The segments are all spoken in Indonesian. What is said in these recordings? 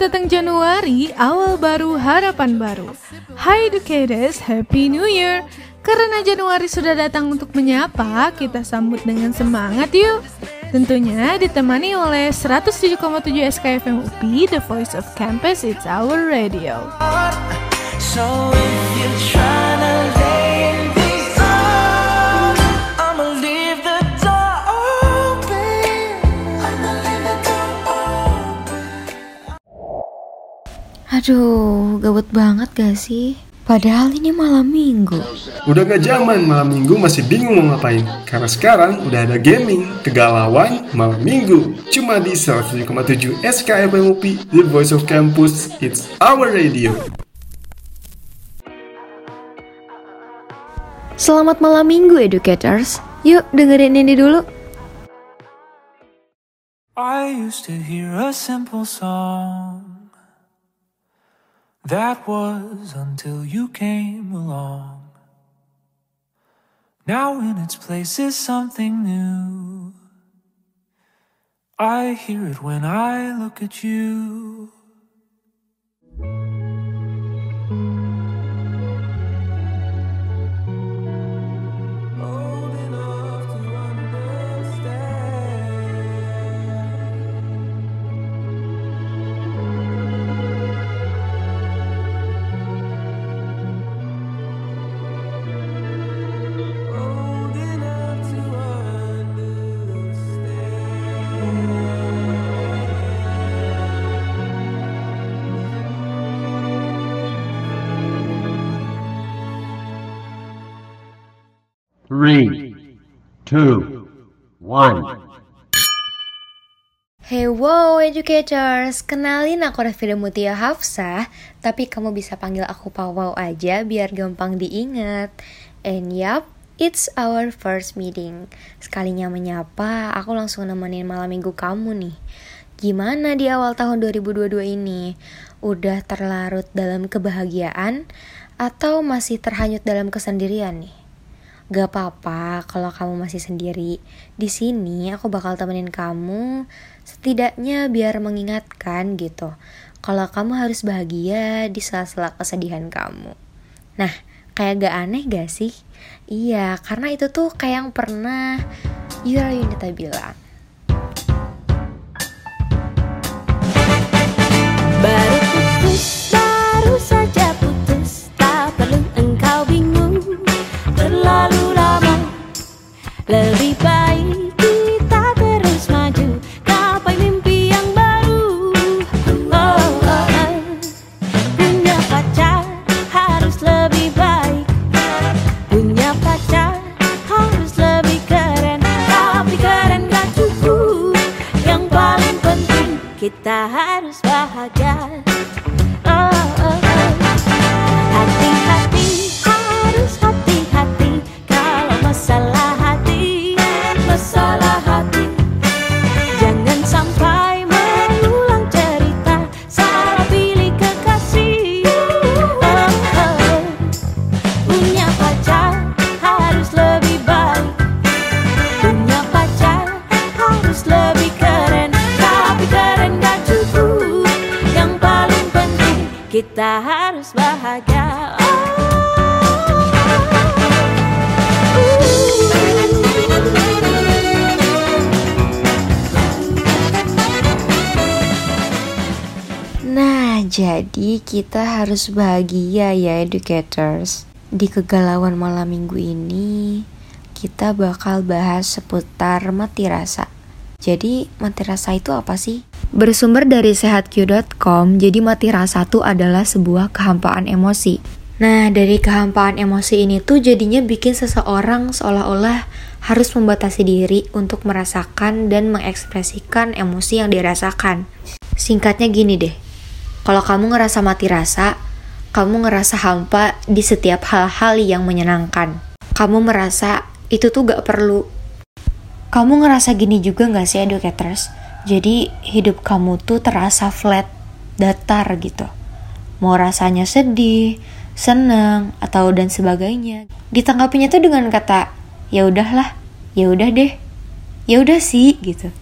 Selamat datang Januari, awal baru, harapan baru. Hi Educators, Happy New Year. Karena Januari sudah datang untuk menyapa, kita sambut dengan semangat yuk. Tentunya ditemani oleh 107,7 SKFM UP, The Voice of Campus, It's Our Radio. So if you try to lay in this song, I'ma leave the door open. Aduh, gawat banget gak sih? Padahal ini malam minggu. Udah gak zaman malam minggu masih bingung mau ngapain. Karena sekarang udah ada gaming, kegalauan, malam minggu. Cuma di 107,7 SKFM UP, The Voice of Campus, It's Our Radio. Selamat malam minggu educators. Yuk dengerin ini dulu. I used to hear a simple song that was until you came along. Now in its place is something new. I hear it when I look at you. Three, two, one. Hey wow educators, kenalin aku Rafida Mutia Hafsah, tapi kamu bisa panggil aku Pawau aja biar gampang diingat. And yup, it's our first meeting. Sekalinya menyapa, aku langsung nemenin malam minggu kamu nih. Gimana di awal tahun 2022 ini? Udah terlarut dalam kebahagiaan atau masih terhanyut dalam kesendirian nih? Gak apa-apa kalau kamu masih sendiri. Di sini aku bakal temenin kamu setidaknya biar mengingatkan gitu. Kalau kamu harus bahagia di sela-sela kesedihan kamu. Nah, kayak gak aneh gak sih? Iya, karena itu tuh kayak yang pernah Yura Yunita bilang. Baru putus, baru saja putus, tak perlu engkau bingung. Terlalu lama, lebih baik kita terus maju, gapai mimpi yang baru. Oh, oh, punya pacar harus lebih baik, punya pacar harus lebih keren. Tapi keren gak cukup, yang paling penting kita harus bahagia. Oh, oh, oh. Hati-hati, harus hati. Masalah hati, jangan sampai mengulang cerita salah pilih kekasih. Oh, oh. Punya pacar harus lebih baik, punya pacar harus lebih keren. Tapi keren gak cukup, yang paling penting kita harus bahagia. Jadi kita harus bahagia ya educators. Di kegalauan malam minggu ini kita bakal bahas seputar mati rasa. Jadi mati rasa itu apa sih? Bersumber dari sehatq.com, jadi mati rasa itu adalah sebuah kehampaan emosi. Nah, dari kehampaan emosi ini tuh jadinya bikin seseorang seolah-olah harus membatasi diri untuk merasakan dan mengekspresikan emosi yang dirasakan. Singkatnya gini deh, kalau kamu ngerasa mati rasa, kamu ngerasa hampa di setiap hal-hal yang menyenangkan. Kamu merasa itu tuh gak perlu. Kamu ngerasa gini juga gak sih educators? Jadi hidup kamu tuh terasa flat, datar gitu. Mau rasanya sedih, senang, atau dan sebagainya. Ditanggapinya tuh dengan kata, ya udahlah, ya udah deh, ya udah sih gitu.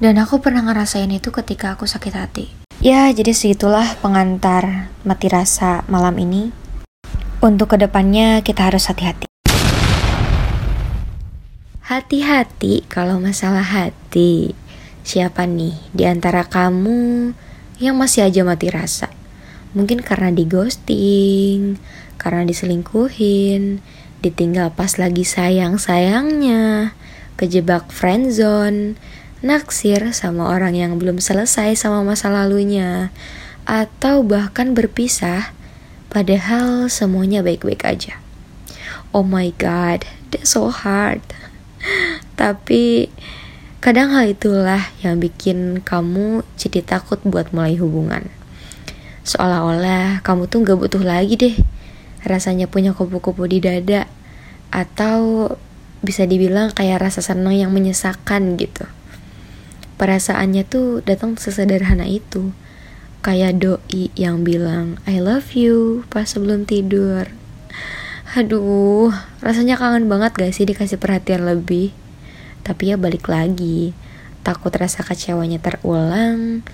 Dan aku pernah ngerasain itu ketika aku sakit hati. Ya, jadi segitulah pengantar mati rasa malam ini. Untuk kedepannya kita harus hati-hati. Hati-hati kalau masalah hati. Siapa nih di antara kamu yang masih aja mati rasa? Mungkin karena di ghosting, karena diselingkuhin, ditinggal pas lagi sayang-sayangnya, kejebak friendzone, naksir sama orang yang belum selesai sama masa lalunya, atau bahkan berpisah padahal semuanya baik-baik aja. Oh my god, that's so hard. Tapi kadang hal itulah yang bikin kamu jadi takut buat mulai hubungan. Seolah-olah kamu tuh gak butuh lagi deh rasanya punya kupu-kupu di dada, atau bisa dibilang kayak rasa senang yang menyesakan gitu. Perasaannya tuh datang sesederhana itu, kayak doi yang bilang I love you pas sebelum tidur. Aduh, rasanya kangen banget gak sih dikasih perhatian lebih? Tapi ya balik lagi, takut rasa kecewanya terulang.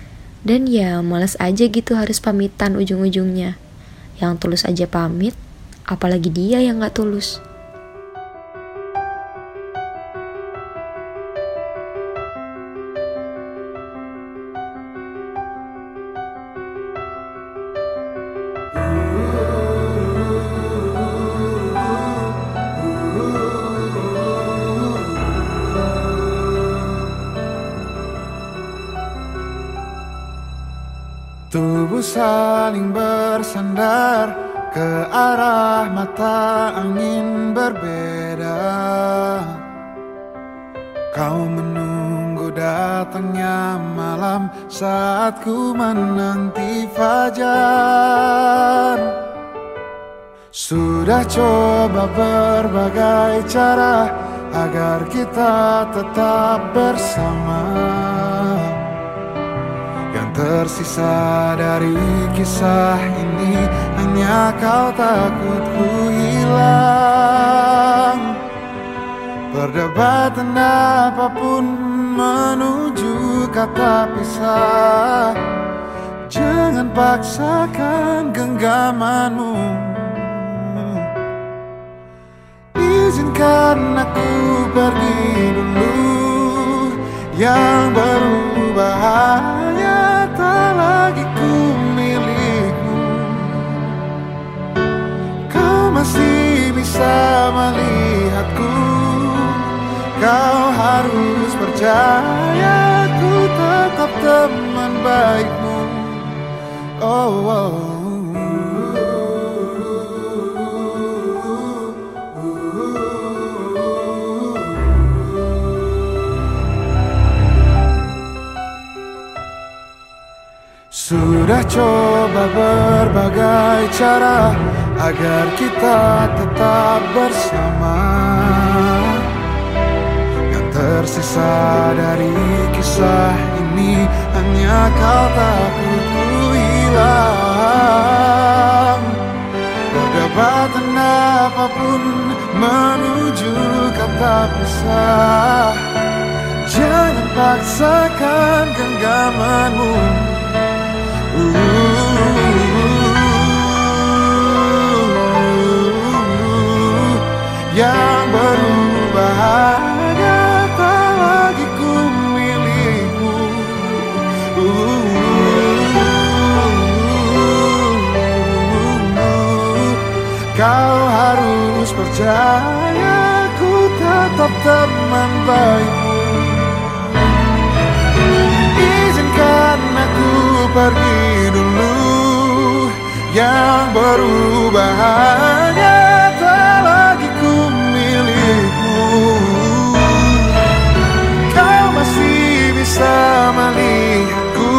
Dan ya males aja gitu harus pamitan ujung-ujungnya. Yang tulus aja pamit, apalagi dia yang gak tulus. Tubuh saling bersandar ke arah mata angin berbeda. Kau menunggu datangnya malam saat ku menanti fajar. Sudah coba berbagai cara agar kita tetap bersama. Tersisa dari kisah ini hanya kau, takut ku hilang. Perdebatan apapun menuju kata pisah. Jangan paksakan genggamanmu. Izinkan aku pergi dulu. Yang berubah hanya tak lagi ku milikmu. Kau masih bisa melihatku. Kau harus percaya ku tetap teman baikmu. Oh, oh. Sudah coba berbagai cara agar kita tetap bersama. Yang tersisa dari kisah ini hanya kau, takut ku hilang. Perdebatan apapun menuju kata pisah. Jangan paksakan genggamanmu. Yang berubah hanya tak lagi ku milikmu. Kau harus percaya ku tetap teman baikmu. Izinkan aku pergi dulu. Yang berubah hanya tak lagi ku milikmu. Kau masih bisa melihatku.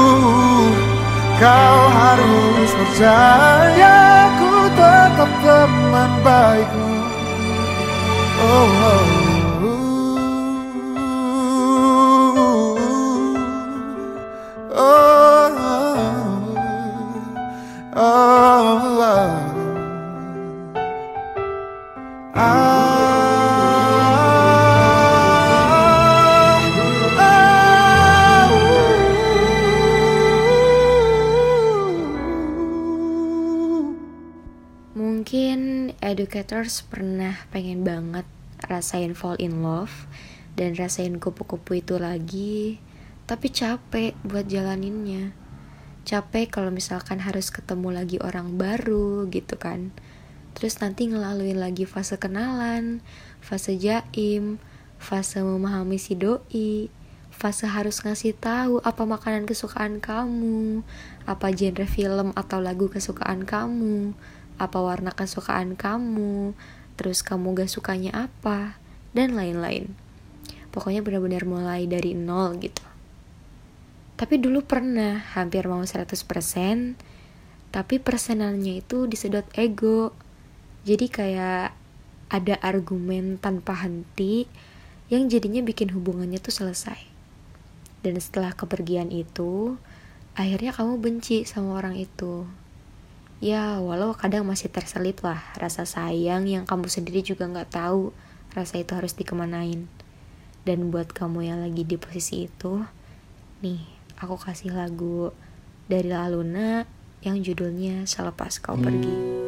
Kau harus percaya ku tetap teman baikmu. Oh, oh. mungkin educators pernah pengen banget rasain fall in love dan rasain kupu-kupu itu lagi, tapi capek buat jalaninnya. Capek kalau misalkan harus ketemu lagi orang baru gitu kan. Terus nanti ngelaluin lagi fase kenalan, fase jaim, fase memahami si doi, fase harus ngasih tahu apa makanan kesukaan kamu, apa genre film atau lagu kesukaan kamu, apa warna kesukaan kamu, terus kamu gak sukanya apa, dan lain-lain. Pokoknya benar-benar mulai dari nol gitu. Tapi dulu pernah hampir mau 100%, tapi persenannya itu disedot ego. Jadi kayak ada argumen tanpa henti yang jadinya bikin hubungannya tuh selesai. Dan setelah kepergian itu, akhirnya kamu benci sama orang itu. Ya, walau kadang masih terselip lah rasa sayang yang kamu sendiri juga gak tahu rasa itu harus dikemanain. Dan buat kamu yang lagi di posisi itu, nih, aku kasih lagu dari La Luna yang judulnya Selepas Kau Pergi.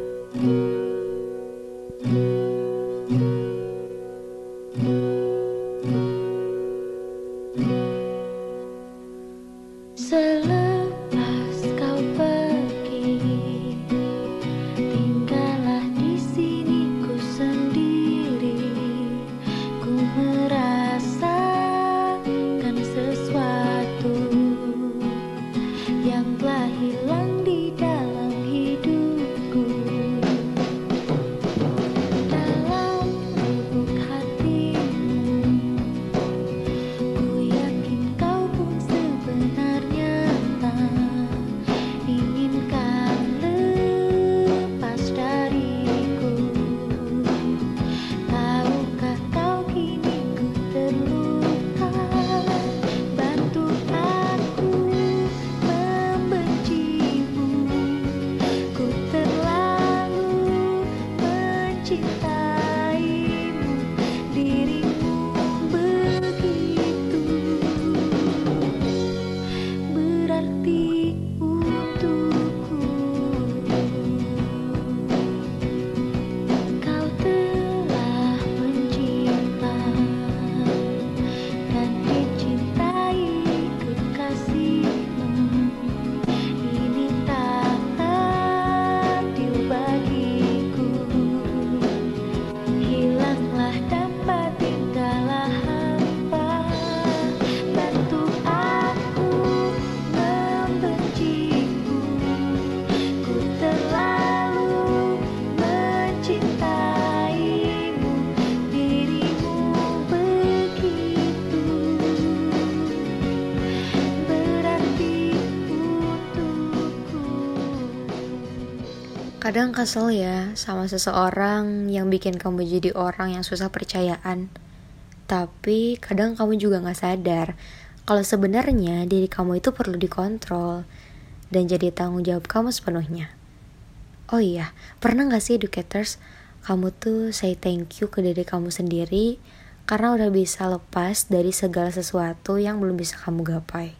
Kadang kesel ya sama seseorang yang bikin kamu jadi orang yang susah percayaan. Tapi kadang kamu juga gak sadar kalau sebenarnya diri kamu itu perlu dikontrol dan jadi tanggung jawab kamu sepenuhnya. Oh iya, pernah gak sih educators, kamu tuh say thank you ke diri kamu sendiri karena udah bisa lepas dari segala sesuatu yang belum bisa kamu gapai.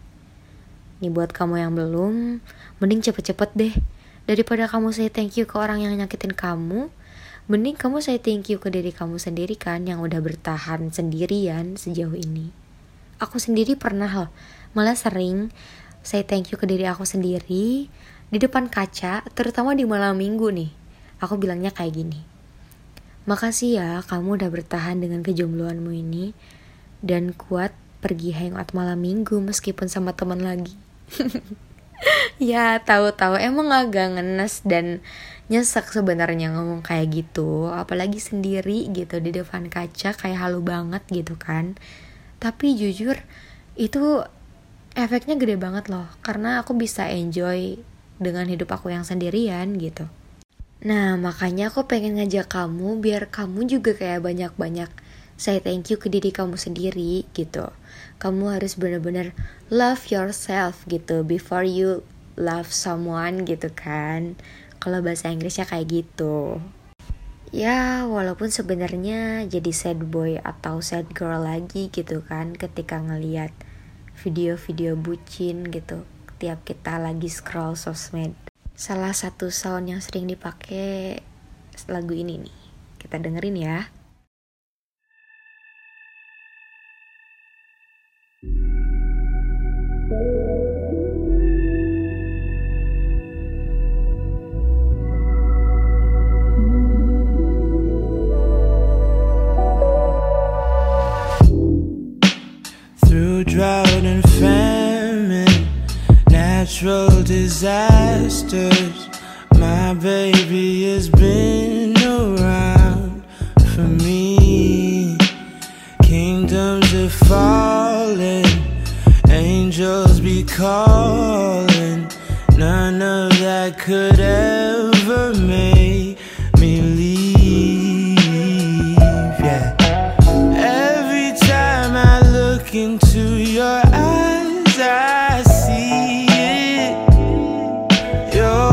Ini buat kamu yang belum, mending cepet-cepet deh. Daripada kamu say thank you ke orang yang nyakitin kamu, mending kamu say thank you ke diri kamu sendiri kan, yang udah bertahan sendirian sejauh ini. Aku sendiri pernah loh, malah sering say thank you ke diri aku sendiri di depan kaca, terutama di malam minggu nih. Aku bilangnya kayak gini, makasih ya kamu udah bertahan dengan kejombloanmu ini dan kuat pergi hangout malam minggu meskipun sama teman lagi. Ya, tahu-tahu emang agak ngenes dan nyesek sebenarnya ngomong kayak gitu, apalagi sendiri gitu di depan kaca kayak halu banget gitu kan. Tapi jujur itu efeknya gede banget loh, karena aku bisa enjoy dengan hidup aku yang sendirian gitu. Nah, makanya aku pengen ngajak kamu biar kamu juga kayak banyak-banyak say thank you ke diri kamu sendiri gitu. Kamu harus benar-benar love yourself gitu before you love someone gitu kan. Kalau bahasa Inggrisnya kayak gitu. Ya, walaupun sebenarnya jadi sad boy atau sad girl lagi gitu kan ketika ngelihat video-video bucin gitu tiap kita lagi scroll sosmed. Salah satu sound yang sering dipakai lagu ini nih. Kita dengerin ya. Through drought and famine, natural disasters, my baby has been around for me. Kingdoms are falling, angels be calling. None of that could ever make me leave, yeah. Every time I look into your eyes, I see it. You're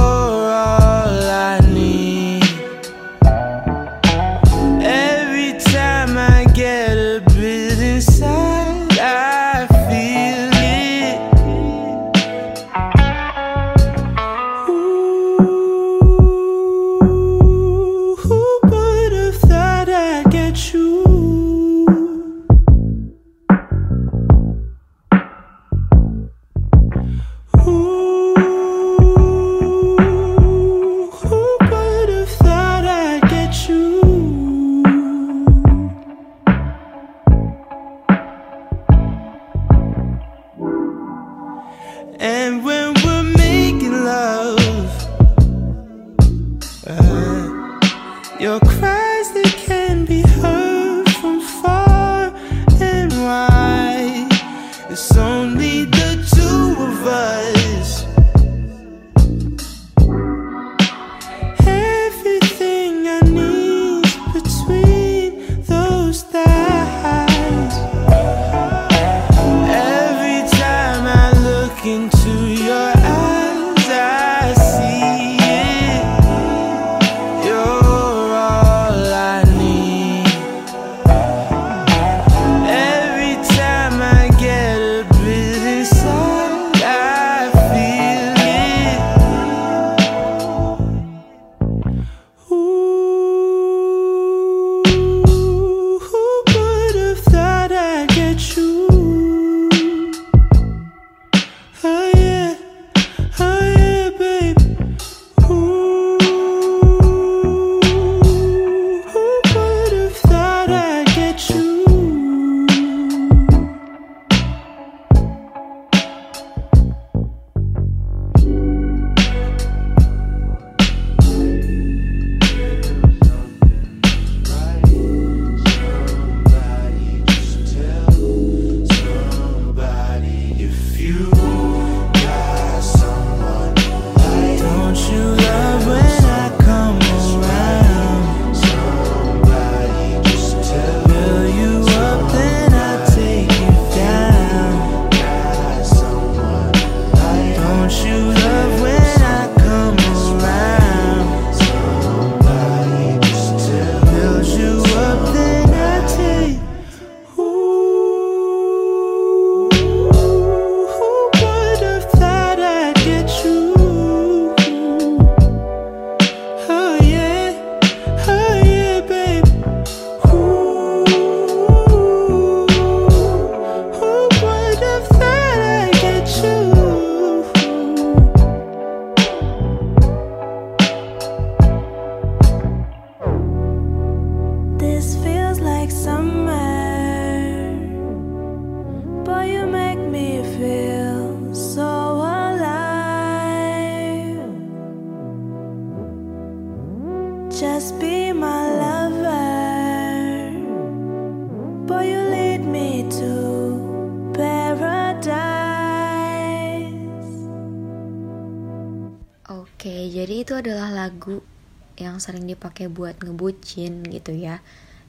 sering dipakai buat ngebucin gitu ya.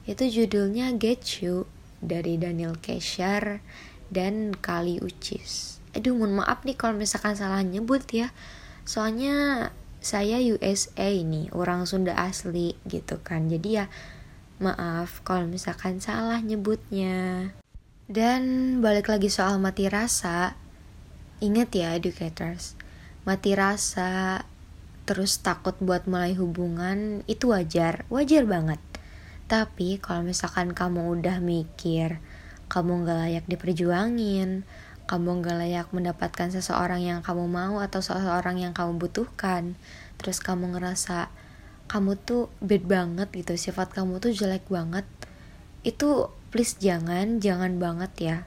Itu judulnya Get You dari Daniel Caesar dan Kali Uchis. Aduh, mohon maaf nih kalau misalkan salah nyebut ya. Soalnya saya USA nih, orang Sunda asli gitu kan. Jadi ya maaf kalau misalkan salah nyebutnya. Dan balik lagi soal mati rasa. Ingat ya educators, mati rasa terus takut buat mulai hubungan itu wajar banget. Tapi kalau misalkan kamu udah mikir kamu gak layak diperjuangin, kamu gak layak mendapatkan seseorang yang kamu mau atau seseorang yang kamu butuhkan, terus kamu ngerasa kamu tuh bad banget gitu, sifat kamu tuh jelek banget, itu please jangan banget ya.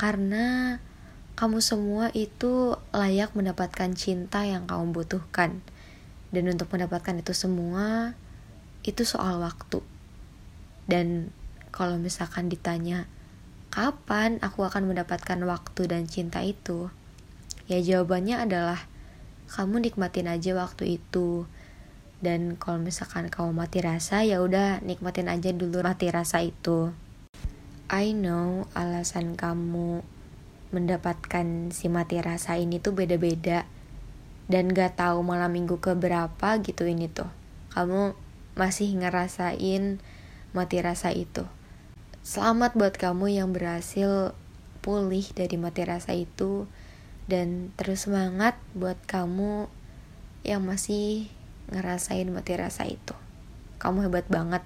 Karena kamu semua itu layak mendapatkan cinta yang kamu butuhkan. Dan untuk mendapatkan itu semua, itu soal waktu. Dan kalau misalkan ditanya, kapan aku akan mendapatkan waktu dan cinta itu? Ya jawabannya adalah, kamu nikmatin aja waktu itu. Dan kalau misalkan kamu mati rasa, ya udah nikmatin aja dulu mati rasa itu. I know alasan kamu mendapatkan si mati rasa ini tuh beda-beda, dan gak tahu malam minggu keberapa gitu ini tuh kamu masih ngerasain mati rasa itu. Selamat buat kamu yang berhasil pulih dari mati rasa itu, dan terus semangat buat kamu yang masih ngerasain mati rasa itu. Kamu hebat banget,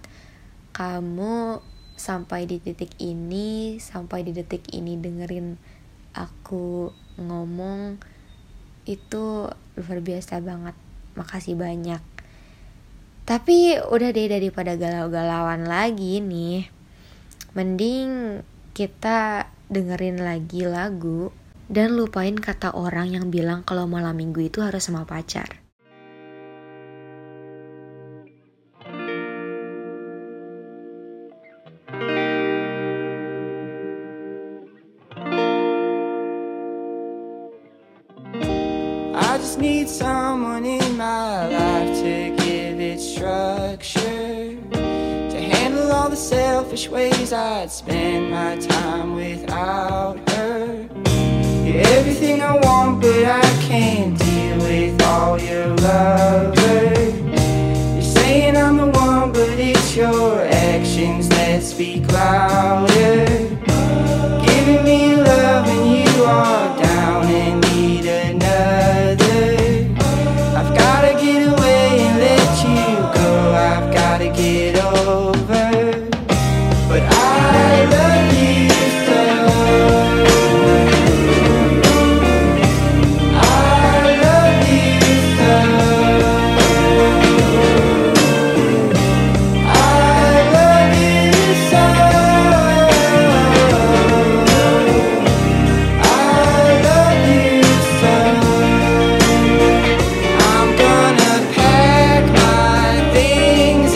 kamu sampai di titik ini, sampai di detik ini dengerin aku ngomong itu luar biasa banget, makasih banyak. Tapi udah deh, daripada galau-galauan lagi nih, mending kita dengerin lagi lagu dan lupain kata orang yang bilang kalau malam minggu itu harus sama pacar. Need someone in my life to give it structure, to handle all the selfish ways I'd spend my time without her. You're everything I want, but I can't deal with all your lover. You're saying I'm the one, but it's your actions that speak louder. Giving me love and you are down and need another. Get over, but I love you though. I love you though. I love you so. I love you so. I'm gonna pack my things.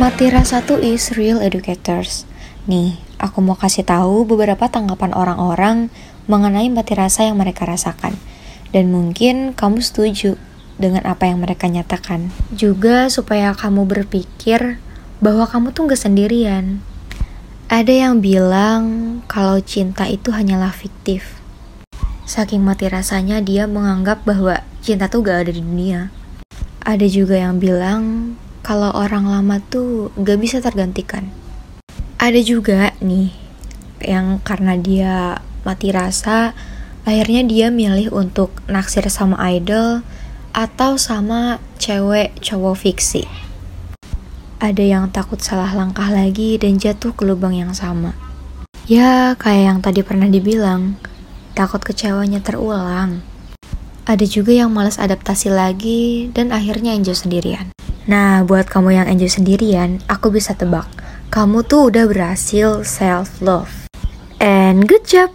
Mati rasa tuh is real educators. Nih, aku mau kasih tahu beberapa tanggapan orang-orang mengenai mati rasa yang mereka rasakan. Dan mungkin kamu setuju dengan apa yang mereka nyatakan. Juga supaya kamu berpikir bahwa kamu tuh gak sendirian. Ada yang bilang kalau cinta itu hanyalah fiktif. Saking mati rasanya dia menganggap bahwa cinta tuh gak ada di dunia. Ada juga yang bilang kalau orang lama tuh gak bisa tergantikan. Ada juga nih yang karena dia mati rasa, akhirnya dia milih untuk naksir sama idol atau sama cewek cowok fiksi. Ada yang takut salah langkah lagi dan jatuh ke lubang yang sama. Ya kayak yang tadi pernah dibilang, takut kecewanya terulang. Ada juga yang malas adaptasi lagi dan akhirnya enjoy sendirian. Nah, buat kamu yang enjoy sendirian, aku bisa tebak, kamu tuh udah berhasil self-love. And good job!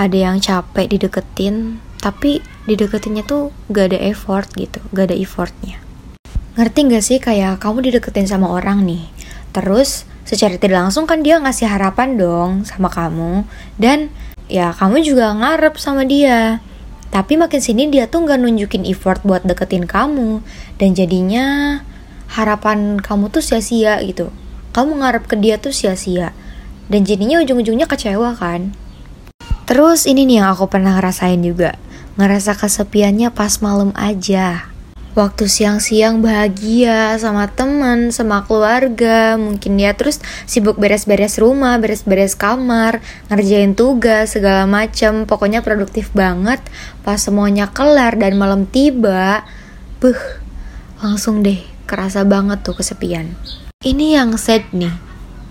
Ada yang capek dideketin, tapi dideketinnya tuh gak ada effort gitu, gak ada effortnya. Ngerti gak sih kayak kamu dideketin sama orang nih, terus secara tidak langsung kan dia ngasih harapan dong sama kamu, dan ya kamu juga ngarep sama dia. Tapi makin sini dia tuh gak nunjukin effort buat deketin kamu. Dan jadinya harapan kamu tuh sia-sia gitu. Kamu ngarep ke dia tuh sia-sia. Dan jadinya ujung-ujungnya kecewa kan. Terus ini nih yang aku pernah ngerasain juga. Ngerasa kesepiannya pas malam aja. Waktu siang-siang bahagia sama teman, sama keluarga. Mungkin dia terus sibuk beres-beres rumah, beres-beres kamar, ngerjain tugas, segala macam. Pokoknya produktif banget. Pas semuanya kelar dan malam tiba, langsung deh kerasa banget tuh kesepian. Ini yang sad nih.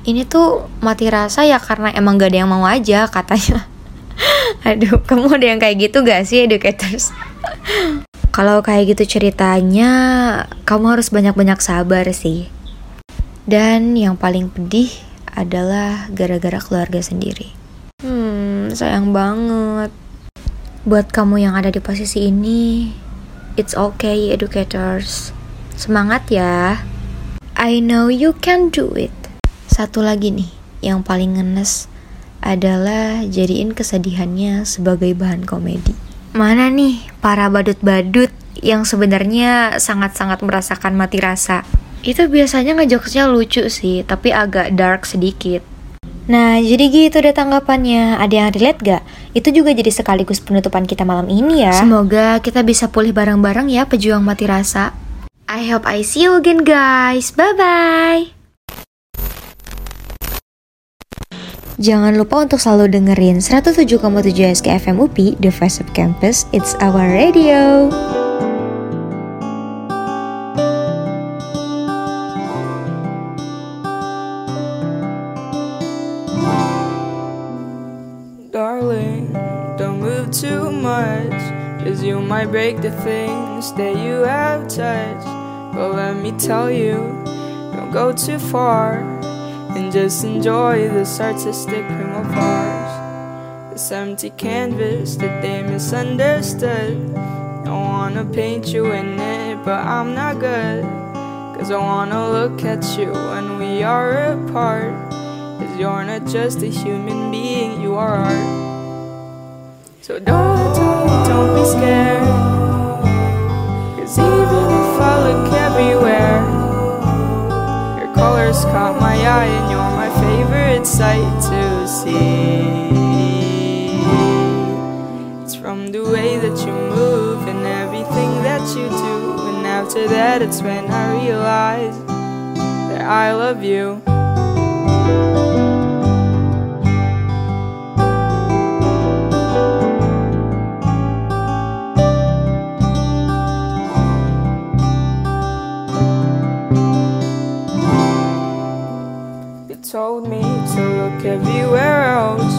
Ini tuh mati rasa ya karena emang gak ada yang mau aja katanya. Aduh, kamu ada yang kayak gitu gak sih educators? Kalau kayak gitu ceritanya, kamu harus banyak-banyak sabar sih. Dan yang paling pedih adalah gara-gara keluarga sendiri. Sayang banget. Buat kamu yang ada di posisi ini, it's okay educators. Semangat ya. I know you can do it. Satu lagi nih, yang paling ngenes adalah jadiin kesedihannya sebagai bahan komedi. Mana nih para badut-badut yang sebenarnya sangat-sangat merasakan mati rasa? Itu biasanya ngejokesnya lucu sih, tapi agak dark sedikit. Nah, jadi gitu deh tanggapannya. Ada yang relate gak? Itu juga jadi sekaligus penutupan kita malam ini ya. Semoga kita bisa pulih bareng-bareng ya pejuang mati rasa. I hope I see you again guys. Bye-bye. Jangan lupa untuk selalu dengerin 107,7 SKFM UP, The Voice of Campus, It's Our Radio. Darling, don't move too much, cause you might break the things that you have touched. But let me tell you, don't go too far, and just enjoy this artistic cream of ours. This empty canvas that they misunderstood. I wanna paint you in it, but I'm not good, cause I wanna look at you when we are apart. Cause you're not just a human being, you are art. So don't be scared, cause even if I look everywhere, colors caught my eye and you're my favorite sight to see. It's from the way that you move and everything that you do. And after that it's when I realize that I love you. Told me to look everywhere else,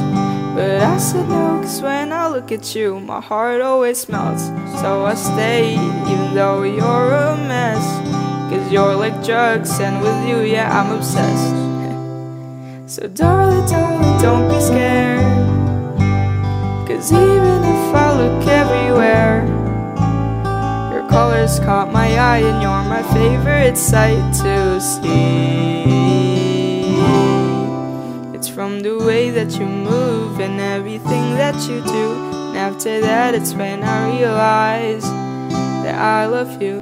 but I said no, cause when I look at you, my heart always melts. So I stayed, even though you're a mess, cause you're like drugs, and with you, yeah, I'm obsessed. So darling, don't be scared, cause even if I look everywhere, your colors caught my eye, and you're my favorite sight to see. From the way that you move and everything that you do. And after that it's when I realize that I love you.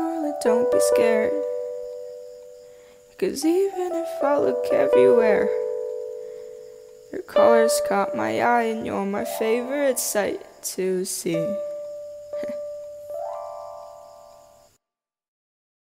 Darling, don't be scared, cause even if I look everywhere, your colors caught my eye and you're my favorite sight to see.